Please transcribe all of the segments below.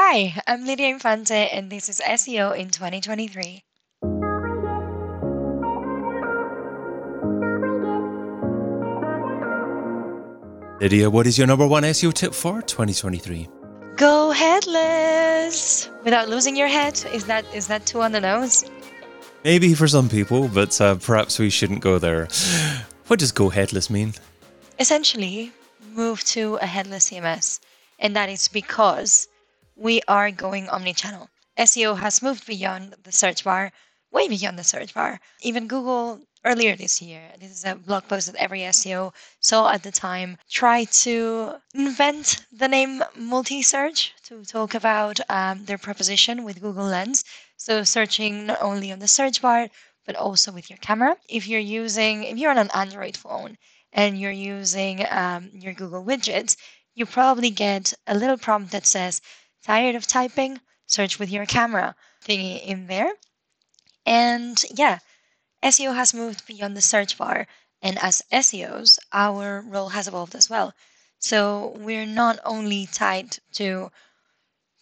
Hi, I'm Lydia Infante, and this is SEO in 2023. Lydia, what is your number one SEO tip for 2023? Go headless without losing your head. Is that too on the nose? Maybe for some people, but perhaps we shouldn't go there. What does go headless mean? Essentially, move to a headless CMS, and that is because we are going omnichannel. SEO has moved beyond the search bar, way beyond the search bar. Even Google earlier this year, this is a blog post that every SEO saw at the time, tried to invent the name multi-search to talk about their proposition with Google Lens. So searching not only on the search bar, but also with your camera. If you're on an Android phone and you're using your Google widgets, you probably get a little prompt that says, "Tired of typing? Search with your camera" thingy in there. And yeah, SEO has moved beyond the search bar. And as SEOs, our role has evolved as well. So we're not only tied to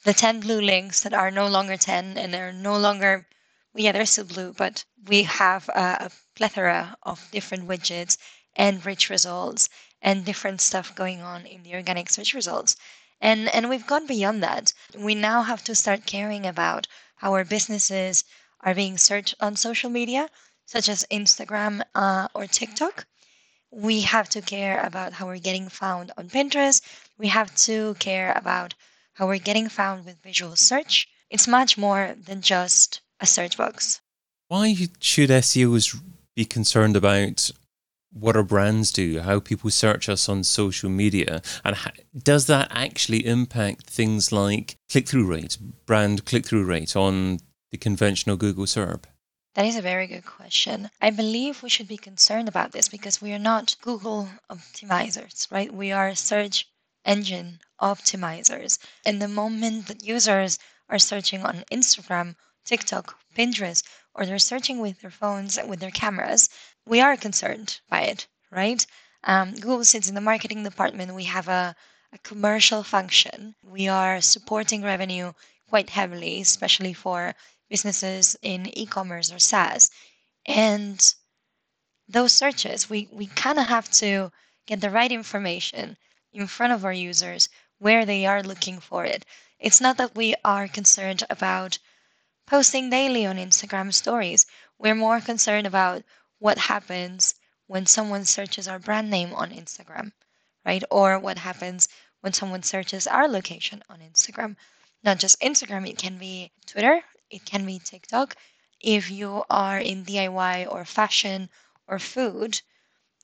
the 10 blue links that are no longer 10 and they're no longer, they're still blue, but we have a plethora of different widgets and rich results and different stuff going on in the organic search results. And we've gone beyond that. We now have to start caring about how our businesses are being searched on social media, such as Instagram or TikTok. We have to care about how we're getting found on Pinterest. We have to care about how we're getting found with visual search. It's much more than just a search box. Why should SEOs be concerned about what our brands do, how people search us on social media, and does that actually impact things like brand click-through rate on the conventional Google SERP? That is a very good question. I believe we should be concerned about this because we are not Google optimizers, right? We are search engine optimizers. And the moment that users are searching on Instagram, TikTok, Pinterest, or they're searching with their phones and with their cameras, we are concerned by it, right? Google sits in the marketing department. We have a commercial function. We are supporting revenue quite heavily, especially for businesses in e-commerce or SaaS. And those searches, we kind of have to get the right information in front of our users where they are looking for it. It's not that we are concerned about posting daily on Instagram stories. We're more concerned about what happens when someone searches our brand name on Instagram, right? Or what happens when someone searches our location on Instagram. Not just Instagram, it can be Twitter, it can be TikTok. If you are in DIY or fashion or food,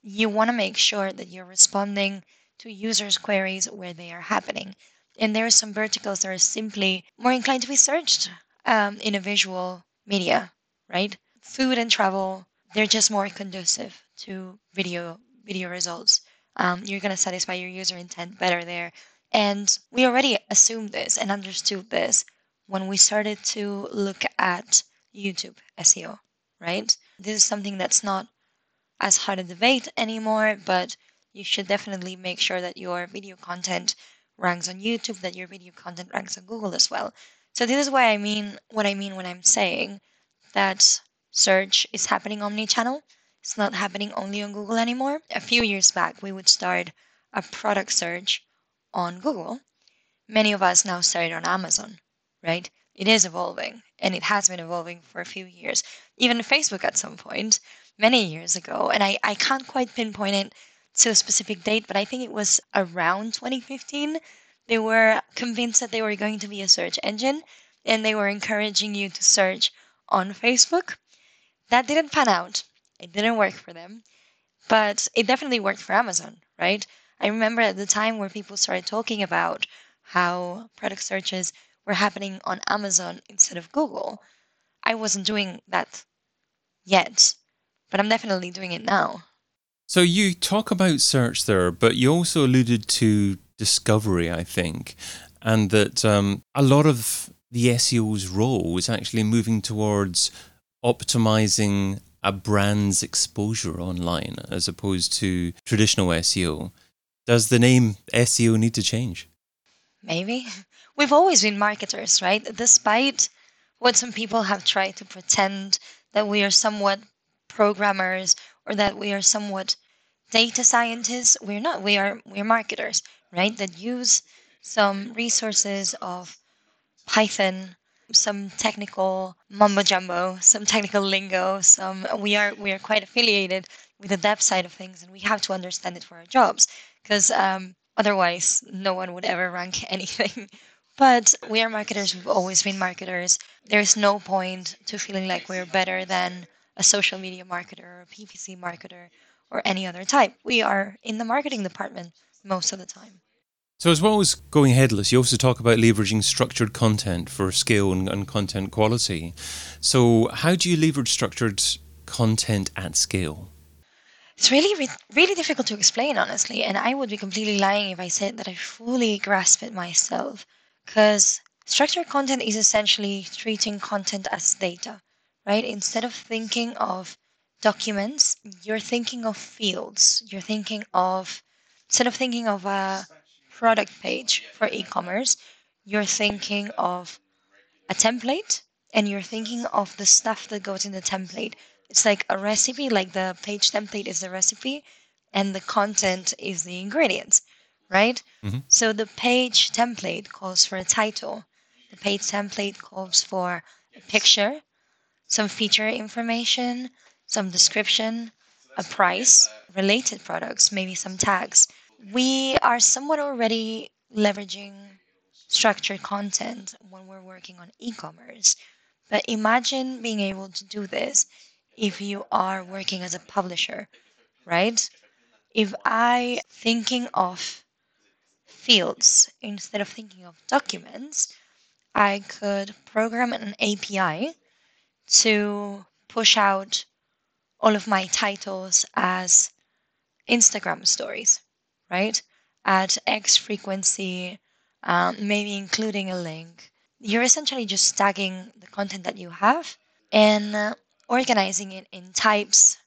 you want to make sure that you're responding to users' queries where they are happening. And there are some verticals that are simply more inclined to be searched in a visual media, right? Food and travel, they're just more conducive to video results. You're going to satisfy your user intent better there. And we already assumed this and understood this when we started to look at YouTube SEO, right? This is something that's not as hard to debate anymore, but you should definitely make sure that your video content ranks on YouTube, that your video content ranks on Google as well. So this is why I mean when I'm saying that search is happening omni-channel. It's not happening only on Google anymore. A few years back, we would start a product search on Google. Many of us now start on Amazon, right? It is evolving, and it has been evolving for a few years. Even Facebook at some point, many years ago, and I can't quite pinpoint it to a specific date, but I think it was around 2015. They were convinced that they were going to be a search engine, and they were encouraging you to search on Facebook. That didn't pan out. It didn't work for them, but it definitely worked for Amazon, right? I remember at the time where people started talking about how product searches were happening on Amazon instead of Google. I wasn't doing that yet, but I'm definitely doing it now. So you talk about search there, but you also alluded to discovery, I think, and that a lot of the SEO's role is actually moving towards optimizing a brand's exposure online as opposed to traditional SEO. Does the name SEO need to change? Maybe. We've always been marketers, right? Despite what some people have tried to pretend that we are somewhat programmers or that we are somewhat data scientists, we're not. We're marketers, right? That use some resources of Python, some technical mumbo jumbo, some technical lingo. We are quite affiliated with the dev side of things, and we have to understand it for our jobs, because otherwise no one would ever rank anything. But we are marketers. We've always been marketers. There is no point to feeling like we're better than a social media marketer or a PPC marketer or any other type. We are in the marketing department most of the time. So as well as going headless, you also talk about leveraging structured content for scale and content quality. So how do you leverage structured content at scale? It's really difficult to explain, honestly. And I would be completely lying if I said that I fully grasp it myself, because structured content is essentially treating content as data, right? Instead of thinking of documents, you're thinking of fields. You're thinking of, instead of thinking of a product page for e-commerce, you're thinking of a template, and you're thinking of the stuff that goes in the template. It's like a recipe, like the page template is the recipe and the content is the ingredients, right? Mm-hmm. So the page template calls for a title. The page template calls for a picture, some feature information, some description, a price, related products, maybe some tags. We are somewhat already leveraging structured content when we're working on e-commerce. But imagine being able to do this if you are working as a publisher, right? If I'm thinking of fields instead of thinking of documents, I could program an API to push out all of my titles as Instagram stories, right? At X frequency, maybe including a link. You're essentially just tagging the content that you have and organizing it in types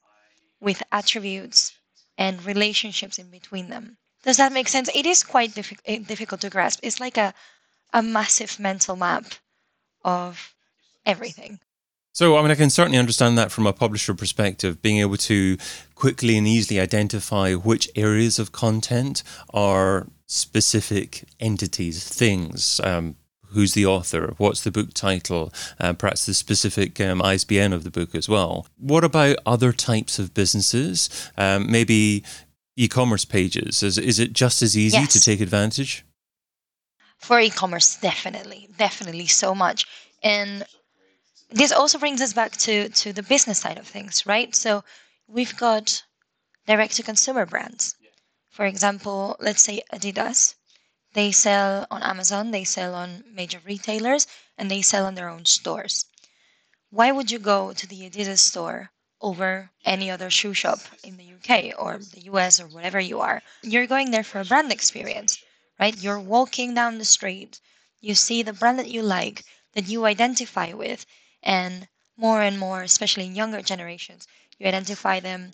with attributes and relationships in between them. Does that make sense? It is quite difficult to grasp. It's like a massive mental map of everything. So, I mean, I can certainly understand that from a publisher perspective, being able to quickly and easily identify which areas of content are specific entities, things, who's the author, what's the book title, perhaps the specific ISBN of the book as well. What about other types of businesses, maybe e-commerce pages? Is it just as easy to take advantage? For e-commerce, definitely so much. And this also brings us back to the business side of things, right? So we've got direct-to-consumer brands. For example, let's say Adidas. They sell on Amazon, they sell on major retailers, and they sell on their own stores. Why would you go to the Adidas store over any other shoe shop in the UK or the US or wherever you are? You're going there for a brand experience, right? You're walking down the street, you see the brand that you like, that you identify with, and more, especially in younger generations, you identify them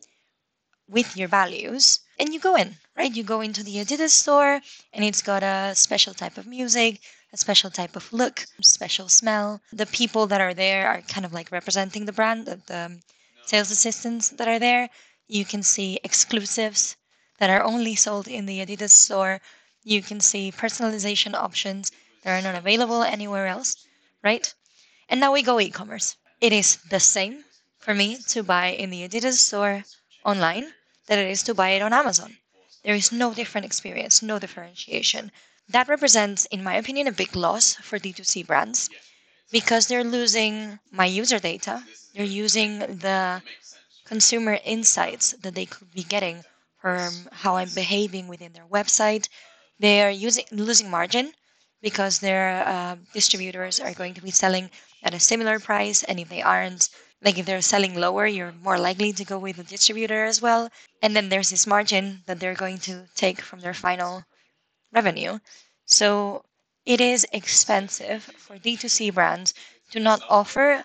with your values, and you go in, right? You go into the Adidas store, and it's got a special type of music, a special type of look, special smell. The people that are there are kind of like representing the brand, the sales assistants that are there. You can see exclusives that are only sold in the Adidas store. You can see personalization options that are not available anywhere else, right? And now we go e-commerce. It is the same for me to buy in the Adidas store online that it is to buy it on Amazon. There is no different experience, no differentiation. That represents, in my opinion, a big loss for D2C brands because they're losing my user data. They're using the consumer insights that they could be getting from how I'm behaving within their website. They are losing margin because their distributors are going to be selling at a similar price. And if they aren't, like if they're selling lower, you're more likely to go with the distributor as well. And then there's this margin that they're going to take from their final revenue. So it is expensive for D2C brands to not offer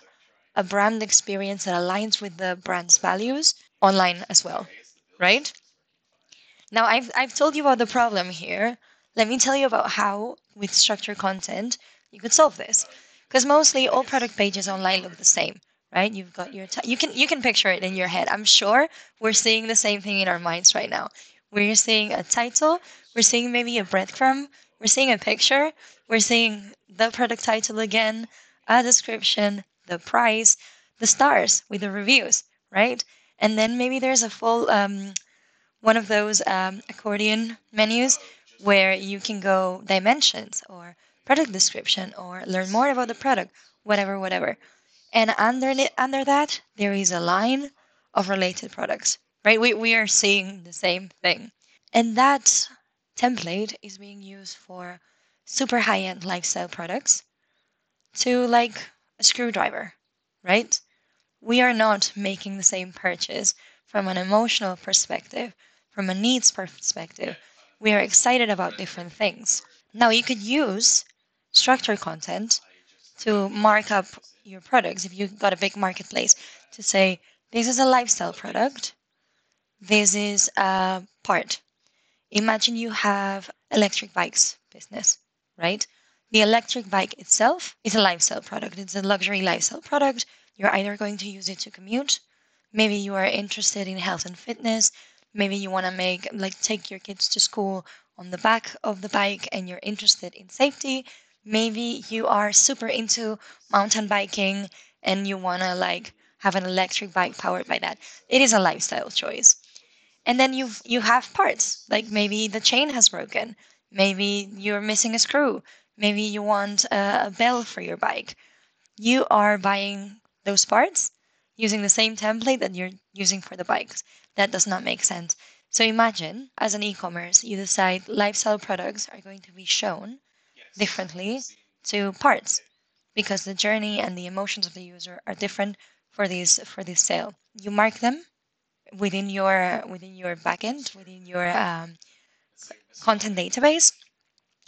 a brand experience that aligns with the brand's values online as well, right? Now, I've told you about the problem here. Let me tell you about how, with structured content, you could solve this. Because mostly all product pages online look the same, right? You've got your you can picture it in your head. I'm sure we're seeing the same thing in our minds right now. We're seeing a title, we're seeing maybe a breadcrumb, we're seeing a picture, we're seeing the product title again, a description, the price, the stars with the reviews, right? And then maybe there's a full one of those accordion menus where you can go dimensions or product description or learn more about the product, whatever, whatever. And under that, there is a line of related products, right? We are seeing the same thing. And that template is being used for super high-end lifestyle products to like a screwdriver, right? We are not making the same purchase from an emotional perspective, from a needs perspective. We are excited about different things. Now you could use structured content to mark up your products. If you've got a big marketplace, to say, this is a lifestyle product. This is a part. Imagine you have electric bikes business, right? The electric bike itself is a lifestyle product. It's a luxury lifestyle product. You're either going to use it to commute. Maybe you are interested in health and fitness. Maybe you want to take your kids to school on the back of the bike and you're interested in safety. Maybe you are super into mountain biking and you want to have an electric bike powered by that. It is a lifestyle choice. And then you have parts, like maybe the chain has broken. Maybe you're missing a screw. Maybe you want a bell for your bike. You are buying those parts using the same template that you're using for the bikes. That does not make sense. So imagine, as an e-commerce, you decide lifestyle products are going to be shown differently to parts because the journey and the emotions of the user are different for this sale. You mark them within your backend, within your content database,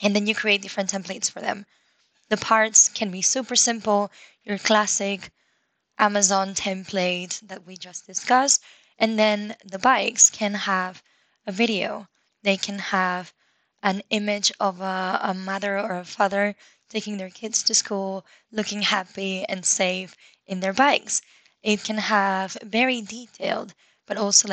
and then you create different templates for them. The parts can be super simple, your classic Amazon template that we just discussed, and then the bikes can have a video. They can have an image of a mother or a father taking their kids to school, looking happy and safe in their bikes. It can have very detailed, but also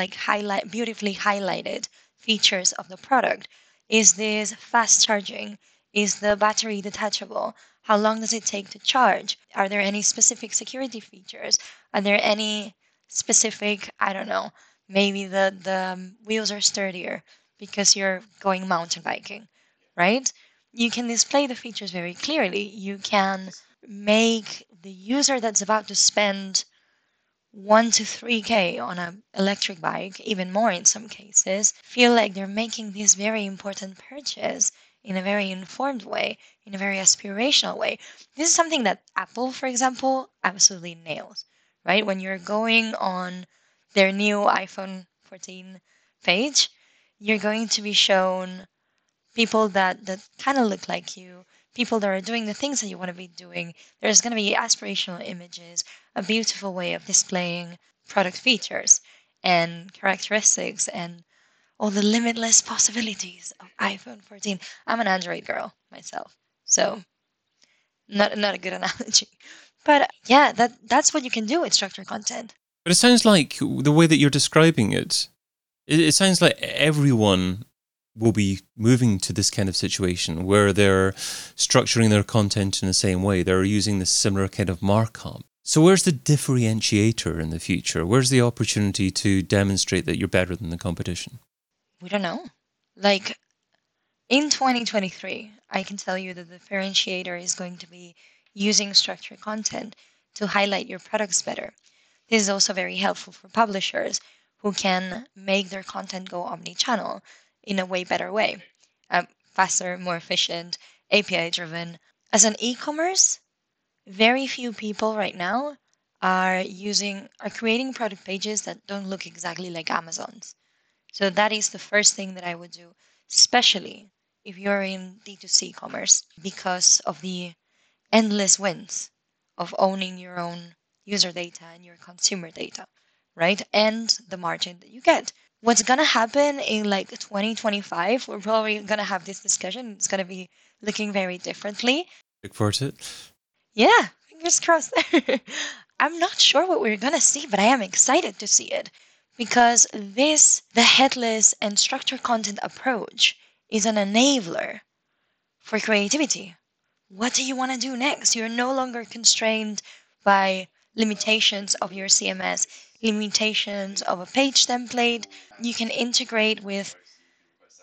beautifully highlighted features of the product. Is this fast charging? Is the battery detachable? How long does it take to charge? Are there any specific security features? Are there any specific, I don't know, maybe the wheels are sturdier because you're going mountain biking, right? You can display the features very clearly. You can make the user that's about to spend 1 to 3K on an electric bike, even more in some cases, feel like they're making this very important purchase in a very informed way, in a very aspirational way. This is something that Apple, for example, absolutely nails, right? When you're going on their new iPhone 14 page, you're going to be shown people that kind of look like you, people that are doing the things that you want to be doing. There's going to be aspirational images, a beautiful way of displaying product features and characteristics and all the limitless possibilities of iPhone 14. I'm an Android girl myself, so not a good analogy. But yeah, that's what you can do with structured content. But it sounds like the way that you're describing it, it sounds like everyone will be moving to this kind of situation where they're structuring their content in the same way. They're using this similar kind of markup. So where's the differentiator in the future? Where's the opportunity to demonstrate that you're better than the competition? We don't know. In 2023, I can tell you that the differentiator is going to be using structured content to highlight your products better. This is also very helpful for publishers who can make their content go omni-channel in a way better way, faster, more efficient, API-driven. As an e-commerce, very few people right now are creating product pages that don't look exactly like Amazon's. So that is the first thing that I would do, especially if you're in D2C commerce, because of the endless wins of owning your own user data and your consumer data, right? And the margin that you get. what's going to happen in like 2025, we're probably going to have this discussion. It's going to be looking very differently. Look forward to it. Yeah, fingers crossed. I'm not sure what we're going to see, but I am excited to see it because the headless and structured content approach is an enabler for creativity. What do you want to do next? You're no longer constrained by limitations of your CMS, limitations of a page template. You can integrate with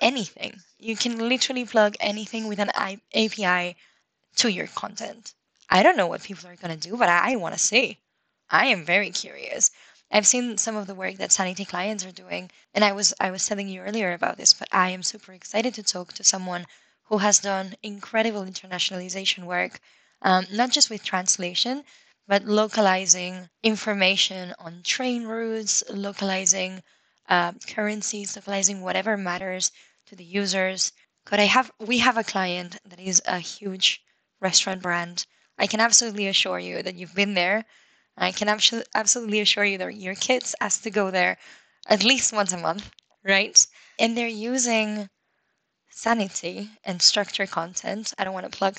anything. You can literally plug anything with an API to your content. I don't know what people are going to do, but I want to see. I am very curious. I've seen some of the work that Sanity clients are doing, and I was telling you earlier about this, but I am super excited to talk to someone who has done incredible internationalization work, not just with translation, but localizing information on train routes, localizing currencies, localizing whatever matters to the users. We have a client that is a huge restaurant brand. I can absolutely assure you that you've been there. I can absolutely assure you that your kids has to go there at least once a month, right? And they're using Sanity and structured content. I don't want to plug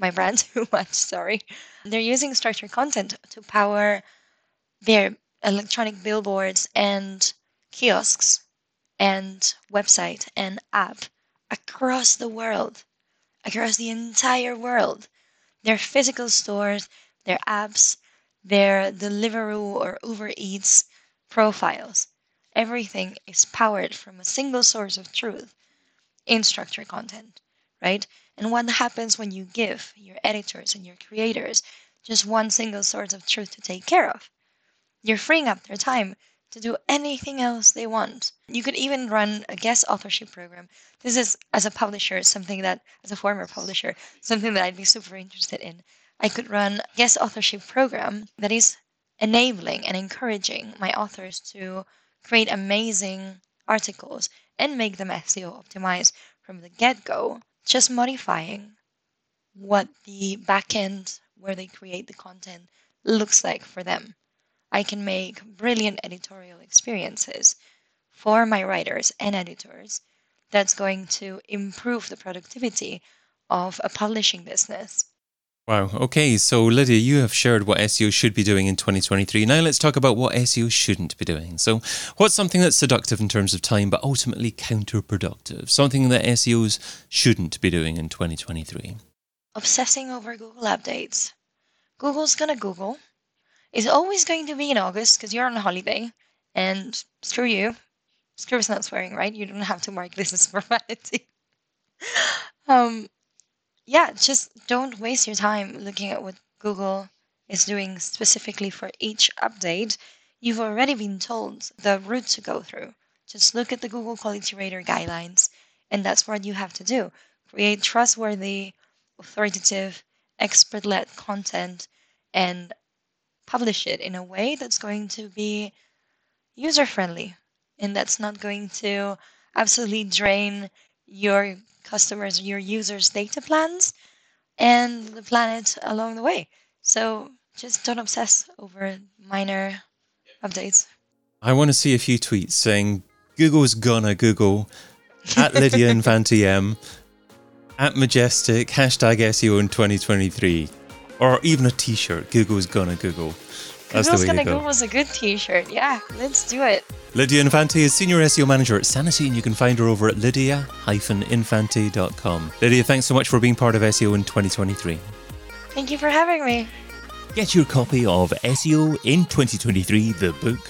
my brand too much, sorry. They're using structured content to power their electronic billboards and kiosks and website and app across the world, across the entire world. Their physical stores, their apps, their Deliveroo or Uber Eats profiles. Everything is powered from a single source of truth. In structured content, right? And what happens when you give your editors and your creators just one single source of truth to take care of? You're freeing up their time to do anything else they want. You could even run a guest authorship program. This is, as a publisher, something that, as a former publisher, something that I'd be super interested in. I could run a guest authorship program that is enabling and encouraging my authors to create amazing articles and make them SEO optimized from the get-go, just modifying what the backend where they create the content looks like for them. I can make brilliant editorial experiences for my writers and editors that's going to improve the productivity of a publishing business. Wow. Okay. So Lydia, you have shared what SEO should be doing in 2023. Now let's talk about what SEO shouldn't be doing. So what's something that's seductive in terms of time, but ultimately counterproductive? Something that SEOs shouldn't be doing in 2023? Obsessing over Google updates. Google's going to Google. It's always going to be in August because you're on holiday and screw you. Screw is not swearing, right? You don't have to mark this as profanity. Yeah, just don't waste your time looking at what Google is doing specifically for each update. You've already been told the route to go through. Just look at the Google Quality Rater guidelines, and that's what you have to do. Create trustworthy, authoritative, expert-led content and publish it in a way that's going to be user-friendly and that's not going to absolutely drain your customers, your users' data plans, and the planet along the way. So just don't obsess over minor updates. I want to see a few tweets saying, Google's gonna Google, at Lydia Infante M, at Majestic, hashtag SEO in 2023. Or even a t-shirt, Google's gonna Google. That's Google's gonna Google was a good t-shirt. Yeah, let's do it. Lydia Infante is Senior SEO Manager at Sanity, and you can find her over at Lydia-Infante.com. Lydia, thanks so much for being part of SEO in 2023. Thank you for having me. Get your copy of SEO in 2023, the book,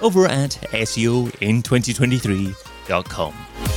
over at SEOin2023.com.